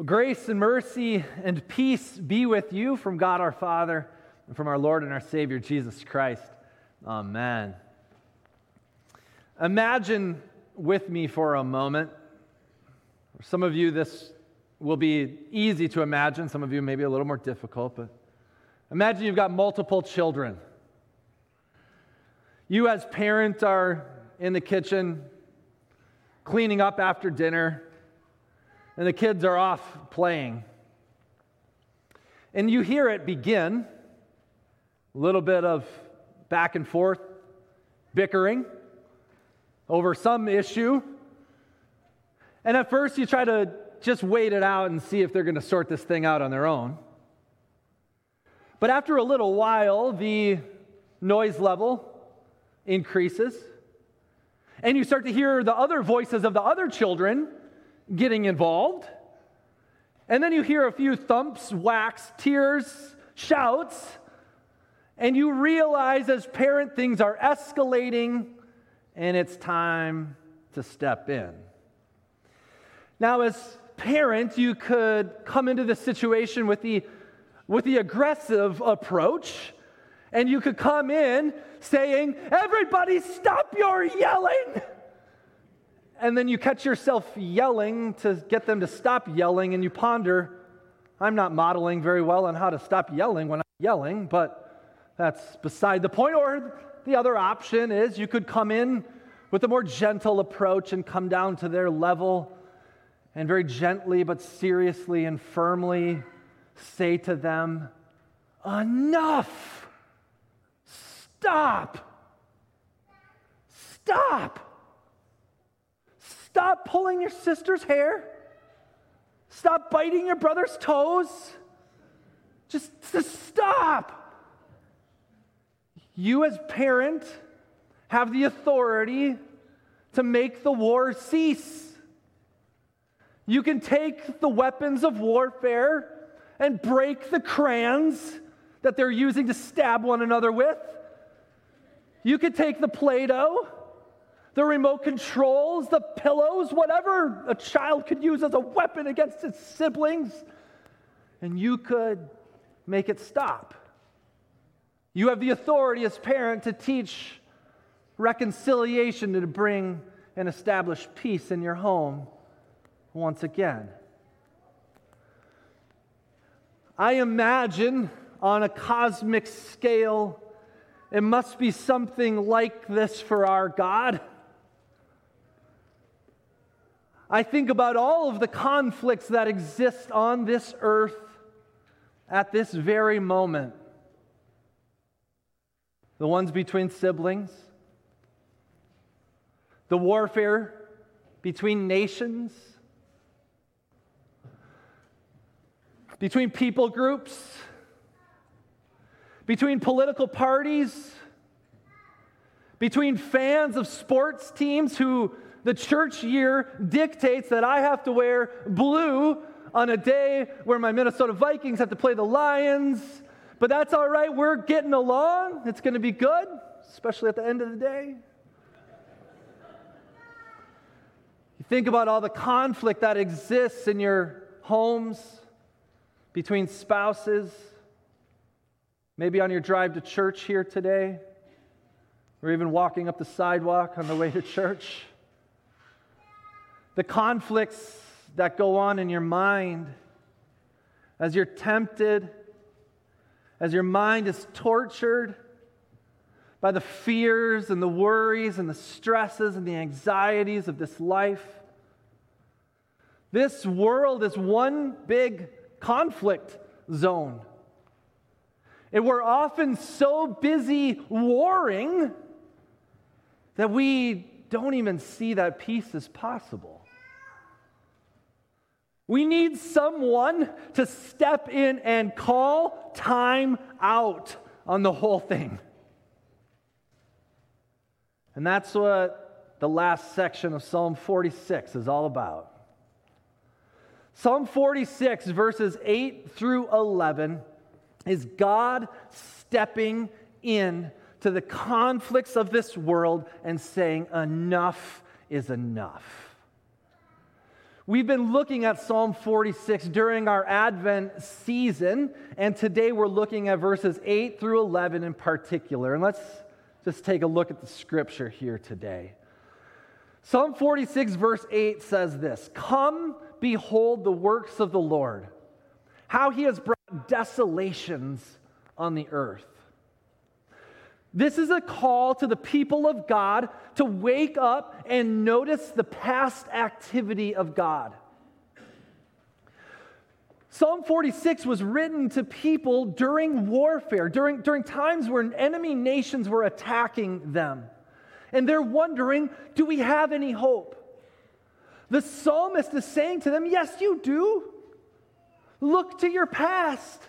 Well, grace and mercy and peace be with you from God our Father and from our Lord and our Savior, Jesus Christ. Amen. Imagine with me for a moment. For some of you, this will be easy to imagine. Some of you, maybe a little more difficult, but imagine you've got multiple children. You as parent are in the kitchen, cleaning up after dinner, and the kids are off playing. And you hear it begin, a little bit of back and forth, bickering over some issue. And at first you try to just wait it out and see if they're going to sort this thing out on their own. But after a little while, the noise level increases, and you start to hear the other voices of the other children getting involved, and then you hear a few thumps, whacks, tears, shouts, and you realize as parent things are escalating, and it's time to step in. Now, as parent, you could come into this situation with the aggressive approach, and you could come in saying, "Everybody stop your yelling!" And then you catch yourself yelling to get them to stop yelling, and you ponder, I'm not modeling very well on how to stop yelling when I'm yelling, but that's beside the point. Or the other option is you could come in with a more gentle approach and come down to their level and very gently but seriously and firmly say to them, "Enough! Stop! Stop! Stop pulling your sister's hair. Stop biting your brother's toes. Just stop." You as parent have the authority to make the war cease. You can take the weapons of warfare and break the crayons that they're using to stab one another with. You could take the Play-Doh, the remote controls, the pillows, whatever a child could use as a weapon against its siblings, and you could make it stop. You have the authority as parent to teach reconciliation and to bring and establish peace in your home once again. I imagine on a cosmic scale, it must be something like this for our God. I think about all of the conflicts that exist on this earth at this very moment. The ones between siblings, the warfare between nations, between people groups, between political parties, between fans of sports teams who the church year dictates that I have to wear blue on a day where my Minnesota Vikings have to play the Lions, but that's all right, we're getting along, it's going to be good, especially at the end of the day. You think about all the conflict that exists in your homes, between spouses, maybe on your drive to church here today, or even walking up the sidewalk on the way to church. The conflicts that go on in your mind as you're tempted, as your mind is tortured by the fears and the worries and the stresses and the anxieties of this life. This world is one big conflict zone. And we're often so busy warring that we don't even see that peace is possible. We need someone to step in and call time out on the whole thing. And that's what the last section of Psalm 46 is all about. Psalm 46, verses 8 through 11 is God stepping in to the conflicts of this world and saying, enough is enough. We've been looking at Psalm 46 during our Advent season, and today we're looking at verses 8 through 11 in particular. And let's just take a look at the scripture here today. Psalm 46, verse 8 says this: "Come, behold the works of the Lord, how he has brought desolations on the earth." This is a call to the people of God to wake up and notice the past activity of God. Psalm 46 was written to people during warfare, during times where enemy nations were attacking them. And they're wondering, do we have any hope? The psalmist is saying to them, yes, you do. Look to your past.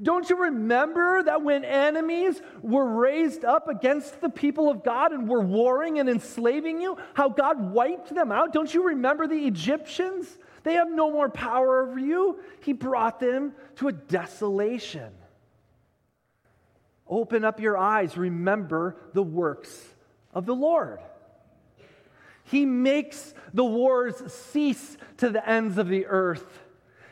Don't you remember that when enemies were raised up against the people of God and were warring and enslaving you, how God wiped them out? Don't you remember the Egyptians? They have no more power over you. He brought them to a desolation. Open up your eyes. Remember the works of the Lord. He makes the wars cease to the ends of the earth.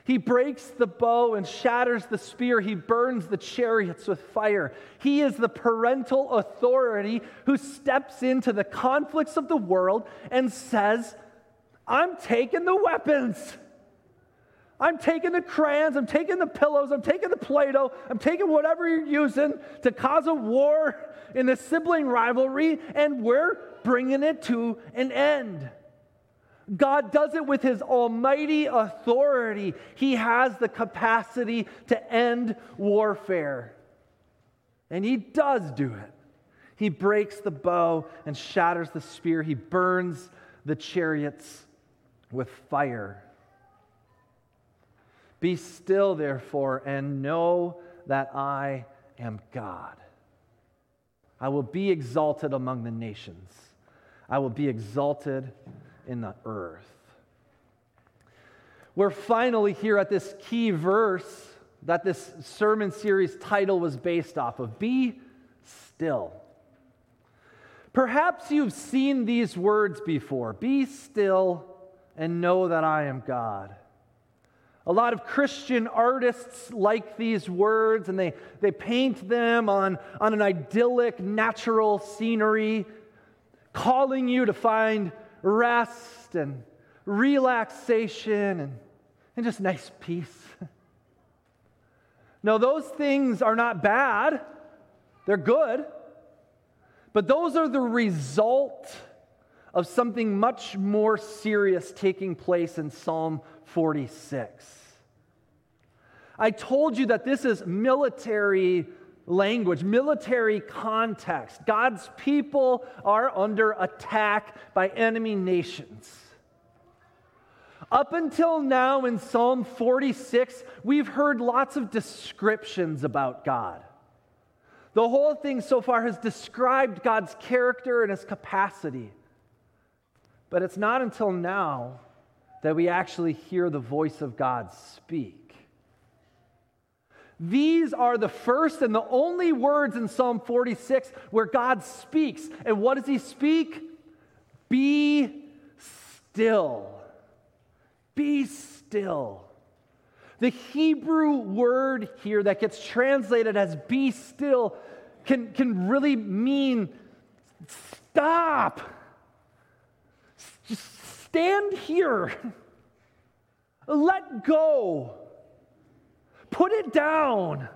He breaks the bow and shatters the spear. He burns the chariots with fire. He is the parental authority who steps into the conflicts of the world and says, I'm taking the weapons. I'm taking the crayons. I'm taking the pillows. I'm taking the Play-Doh. I'm taking whatever you're using to cause a war in the sibling rivalry, and we're bringing it to an end. God does it with his almighty authority. He has the capacity to end warfare. And he does do it. He breaks the bow and shatters the spear. He burns the chariots with fire. Be still, therefore, and know that I am God. I will be exalted among the nations. I will be exalted in the earth. We're finally here at this key verse that this sermon series title was based off of: be still. Perhaps you've seen these words before: be still and know that I am God. A lot of Christian artists like these words, and they paint them on an idyllic natural scenery, calling you to find rest and relaxation and just nice peace. Now, those things are not bad. They're good. But those are the result of something much more serious taking place in Psalm 46. I told you that this is military language, military context. God's people are under attack by enemy nations. Up until now in Psalm 46, we've heard lots of descriptions about God. The whole thing so far has described God's character and his capacity. But it's not until now that we actually hear the voice of God speak. These are the first and the only words in Psalm 46 where God speaks. And what does he speak? Be still. Be still. The Hebrew word here that gets translated as be still can really mean stop. Just stand here. Let go. Put it down.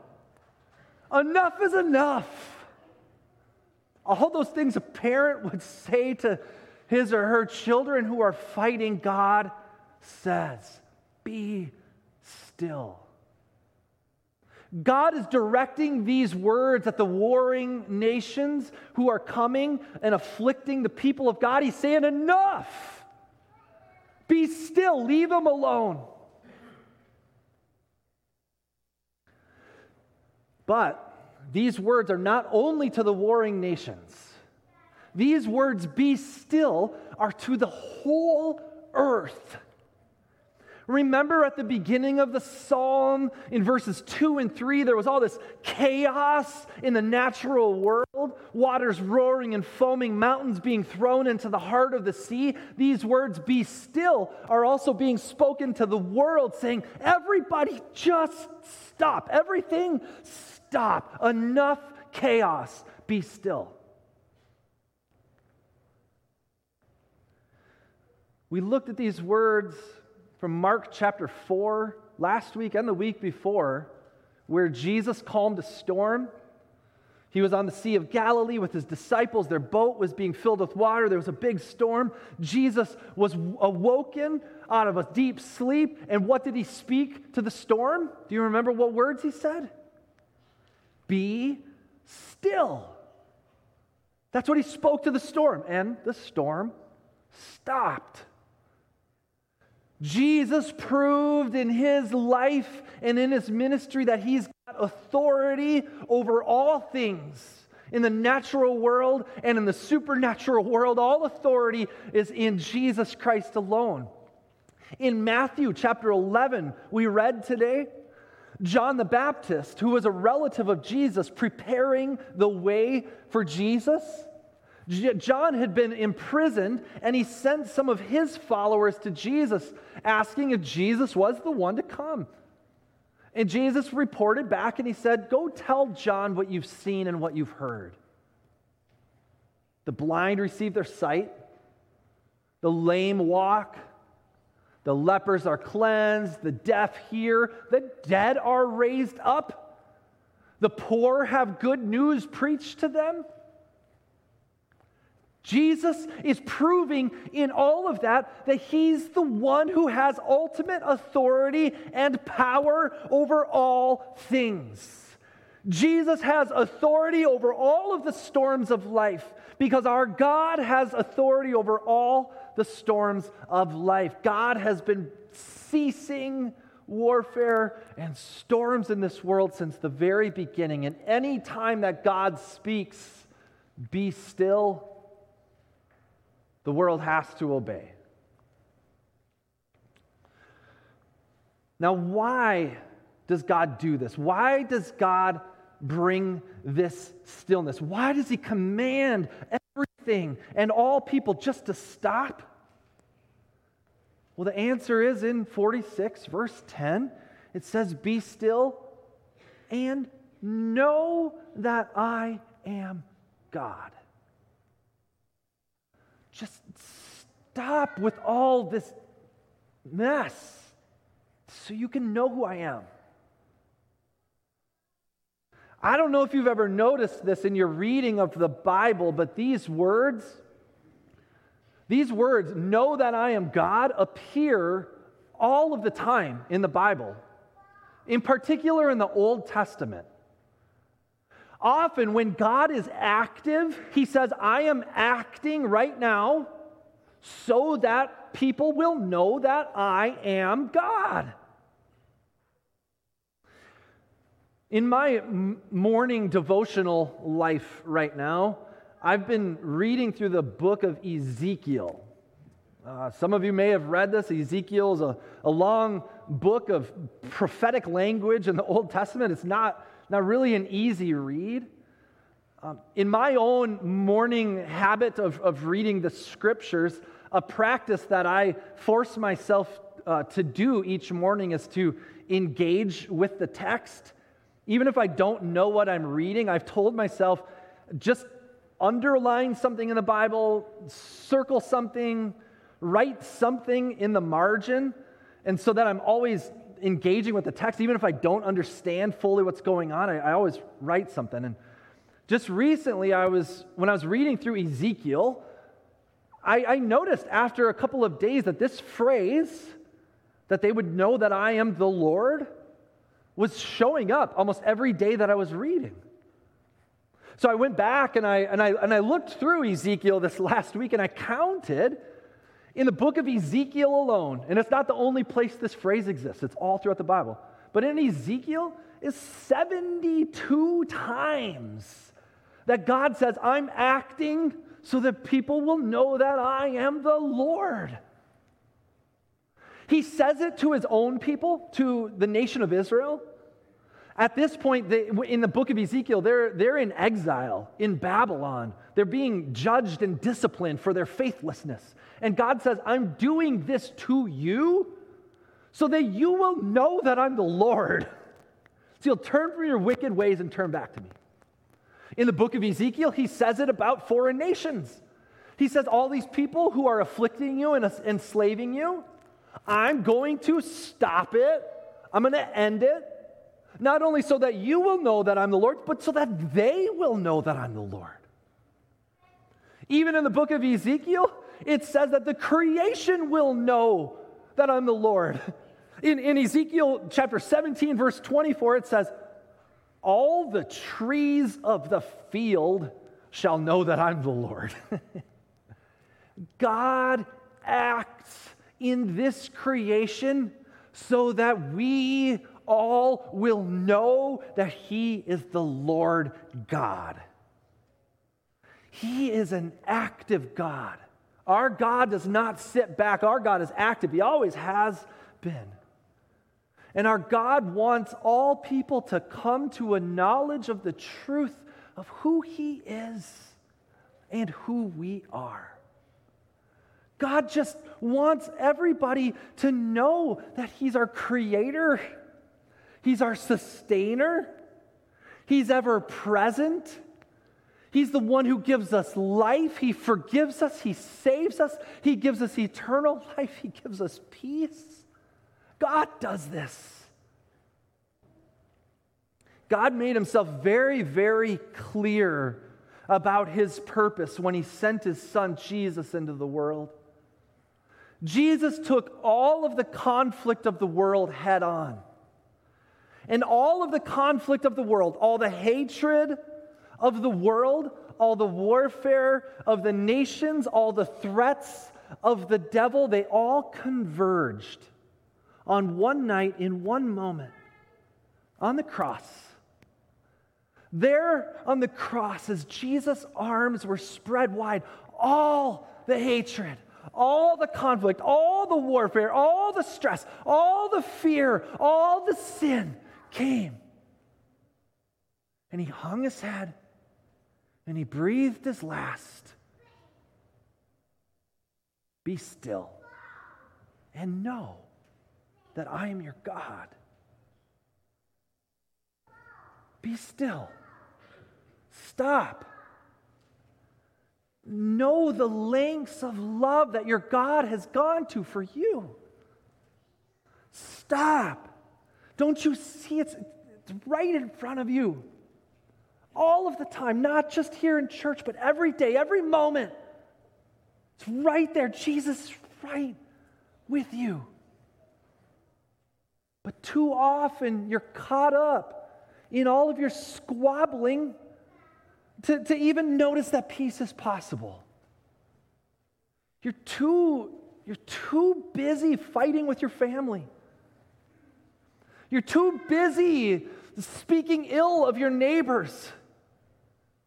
Enough is enough. All those things a parent would say to his or her children who are fighting, God says, be still. God is directing these words at the warring nations who are coming and afflicting the people of God. He's saying, enough. Be still. Leave them alone. But these words are not only to the warring nations. These words, be still, are to the whole earth. Remember at the beginning of the psalm, in verses 2 and 3, there was all this chaos in the natural world, waters roaring and foaming, mountains being thrown into the heart of the sea. These words, "Be still," are also being spoken to the world, saying, everybody just stop. Everything stop. Enough chaos. Be still. We looked at these words from Mark chapter 4 last week and the week before, where Jesus calmed a storm. He was on the Sea of Galilee with his disciples. Their boat was being filled with water. There was a big storm. Jesus was awoken out of a deep sleep. And what did he speak to the storm? Do you remember what words he said? Be still. That's what he spoke to the storm. And the storm stopped. Jesus proved in his life and in his ministry that he's got authority over all things in the natural world and in the supernatural world. All authority is in Jesus Christ alone. In Matthew chapter 11, we read today, John the Baptist, who was a relative of Jesus, preparing the way for Jesus. John had been imprisoned, and he sent some of his followers to Jesus, asking if Jesus was the one to come. And Jesus reported back, and he said, "Go tell John what you've seen and what you've heard. The blind receive their sight, the lame walk, the lepers are cleansed, the deaf hear, the dead are raised up, the poor have good news preached to them." Jesus is proving in all of that he's the one who has ultimate authority and power over all things. Jesus has authority over all of the storms of life because our God has authority over all the storms of life. God has been ceasing warfare and storms in this world since the very beginning. And any time that God speaks, "Be still," the world has to obey. Now, why does God do this? Why does God bring this stillness? Why does he command everything and all people just to stop? Well, the answer is in 46, verse 10. It says, "Be still and know that I am God." Just stop with all this mess so you can know who I am. I don't know if you've ever noticed this in your reading of the Bible, but these words, "know that I am God," appear all of the time in the Bible, in particular in the Old Testament. Often when God is active, he says, "I am acting right now so that people will know that I am God." In my morning devotional life right now, I've been reading through the book of Ezekiel. Some of you may have read this. Ezekiel is a long book of prophetic language in the Old Testament. It's not really an easy read. In my own morning habit of reading the scriptures, a practice that I force myself to do each morning is to engage with the text. Even if I don't know what I'm reading, I've told myself, just underline something in the Bible, circle something, write something in the margin, and so that I'm always engaging with the text. Even if I don't understand fully what's going on, I always write something. And just recently, when I was reading through Ezekiel, I noticed after a couple of days that this phrase, that they would know that I am the Lord, was showing up almost every day that I was reading. So I went back and I looked through Ezekiel this last week, and I counted in the book of Ezekiel alone, and it's not the only place this phrase exists, it's all throughout the Bible, but in Ezekiel is 72 times that God says, "I'm acting so that people will know that I am the Lord." He says it to his own people, to the nation of Israel. At this point, in the book of Ezekiel, they're in exile in Babylon. They're being judged and disciplined for their faithlessness. And God says, I'm doing this to you so that you will know that I'm the Lord. So you'll turn from your wicked ways and turn back to me. In the book of Ezekiel, he says it about foreign nations. He says, all these people who are afflicting you and enslaving you, I'm going to stop it. I'm going to end it. Not only so that you will know that I'm the Lord, but so that they will know that I'm the Lord. Even in the book of Ezekiel, it says that the creation will know that I'm the Lord. In Ezekiel chapter 17, verse 24, it says, all the trees of the field shall know that I'm the Lord. God acts in this creation so that we all will know that He is the Lord God. He is an active God. Our God does not sit back. Our God is active. He always has been. And our God wants all people to come to a knowledge of the truth of who He is and who we are. God just wants everybody to know that He's our creator. He's our sustainer. He's ever present. He's the one who gives us life. He forgives us. He saves us. He gives us eternal life. He gives us peace. God does this. God made Himself very, very clear about His purpose when He sent His Son, Jesus, into the world. Jesus took all of the conflict of the world head on. And all of the conflict of the world, all the hatred of the world, all the warfare of the nations, all the threats of the devil, they all converged on one night, in one moment, on the cross. There on the cross, as Jesus' arms were spread wide, all the hatred, all the conflict, all the warfare, all the stress, all the fear, all the sin came. And He hung His head and He breathed His last. Be still and know that I am your God. Be still. Stop. Know the lengths of love that your God has gone to for you. Stop. Don't you see it's right in front of you? All of the time, not just here in church, but every day, every moment. It's right there. Jesus is right with you. But too often, you're caught up in all of your squabbling to even notice that peace is possible. You're too busy fighting with your family. You're too busy speaking ill of your neighbors.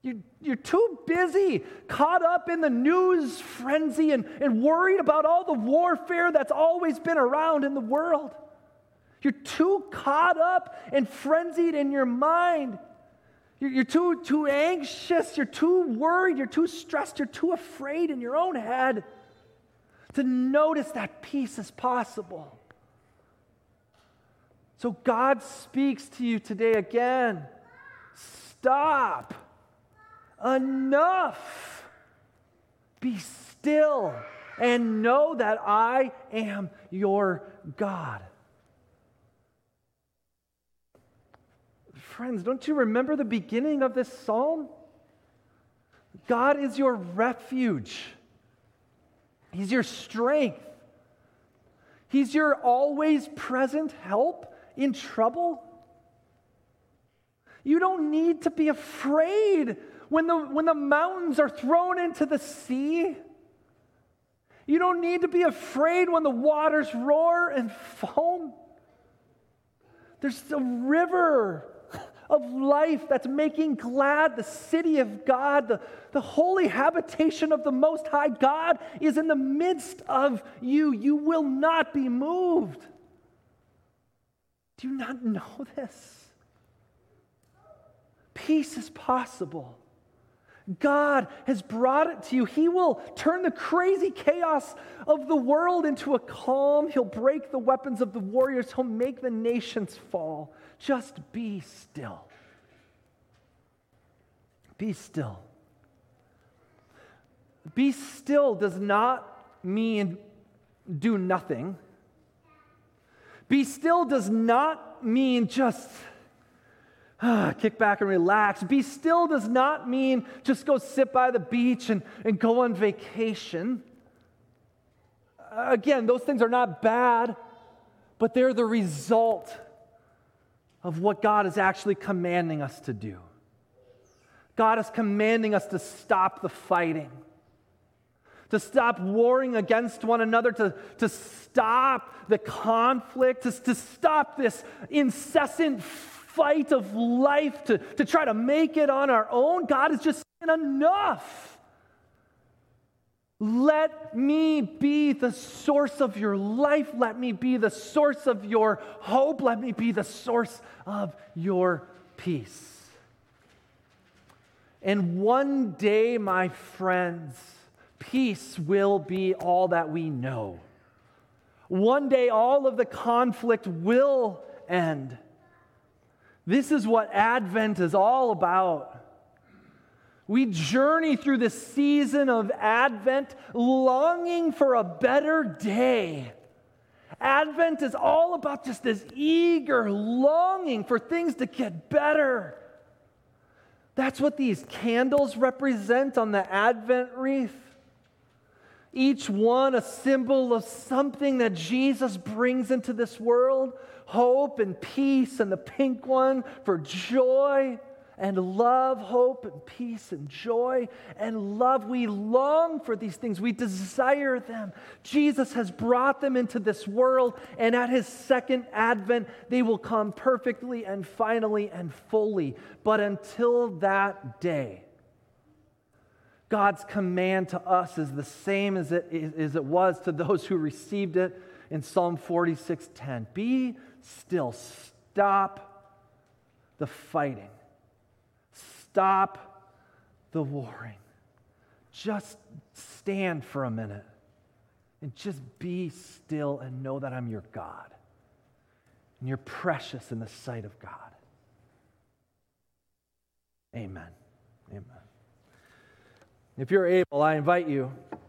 You're too busy, caught up in the news frenzy and worried about all the warfare that's always been around in the world. You're too caught up and frenzied in your mind. You're too anxious. You're too worried. You're too stressed. You're too afraid in your own head to notice that peace is possible. So God speaks to you today again. Stop. Enough. Be still and know that I am your God. Friends, don't you remember the beginning of this psalm? God is your refuge. He's your strength. He's your always present help in trouble. You don't need to be afraid when the mountains are thrown into the sea. You don't need to be afraid when the waters roar and foam. There's the river of life that's making glad the city of God. The holy habitation of the Most High God is in the midst of you. You will not be moved. Do you not know this? Peace is possible. God has brought it to you. He will turn the crazy chaos of the world into a calm. He'll break the weapons of the warriors. He'll make the nations fall. Just be still. Be still. Be still does not mean do nothing. Be still does not mean just kick back and relax. Be still does not mean just go sit by the beach and go on vacation. Again, those things are not bad, but they're the result of what God is actually commanding us to do. God is commanding us to stop the fighting, to stop warring against one another, to stop the conflict, to stop this incessant fight of life, to try to make it on our own. God is just saying, enough. Let me be the source of your life. Let me be the source of your hope. Let me be the source of your peace. And one day, my friends, peace will be all that we know. One day, all of the conflict will end. This is what Advent is all about. We journey through the season of Advent longing for a better day. Advent is all about just this eager longing for things to get better. That's what these candles represent on the Advent wreath. Each one a symbol of something that Jesus brings into this world. Hope and peace, and the pink one for joy and love. Hope and peace and joy and love. We long for these things. We desire them. Jesus has brought them into this world, and at his second advent, they will come perfectly and finally and fully. But until that day, God's command to us is the same as it was to those who received it in Psalm 46:10. Be still. Stop the fighting. Stop the warring. Just stand for a minute and just be still and know that I'm your God. And you're precious in the sight of God. Amen. Amen. If you're able, I invite you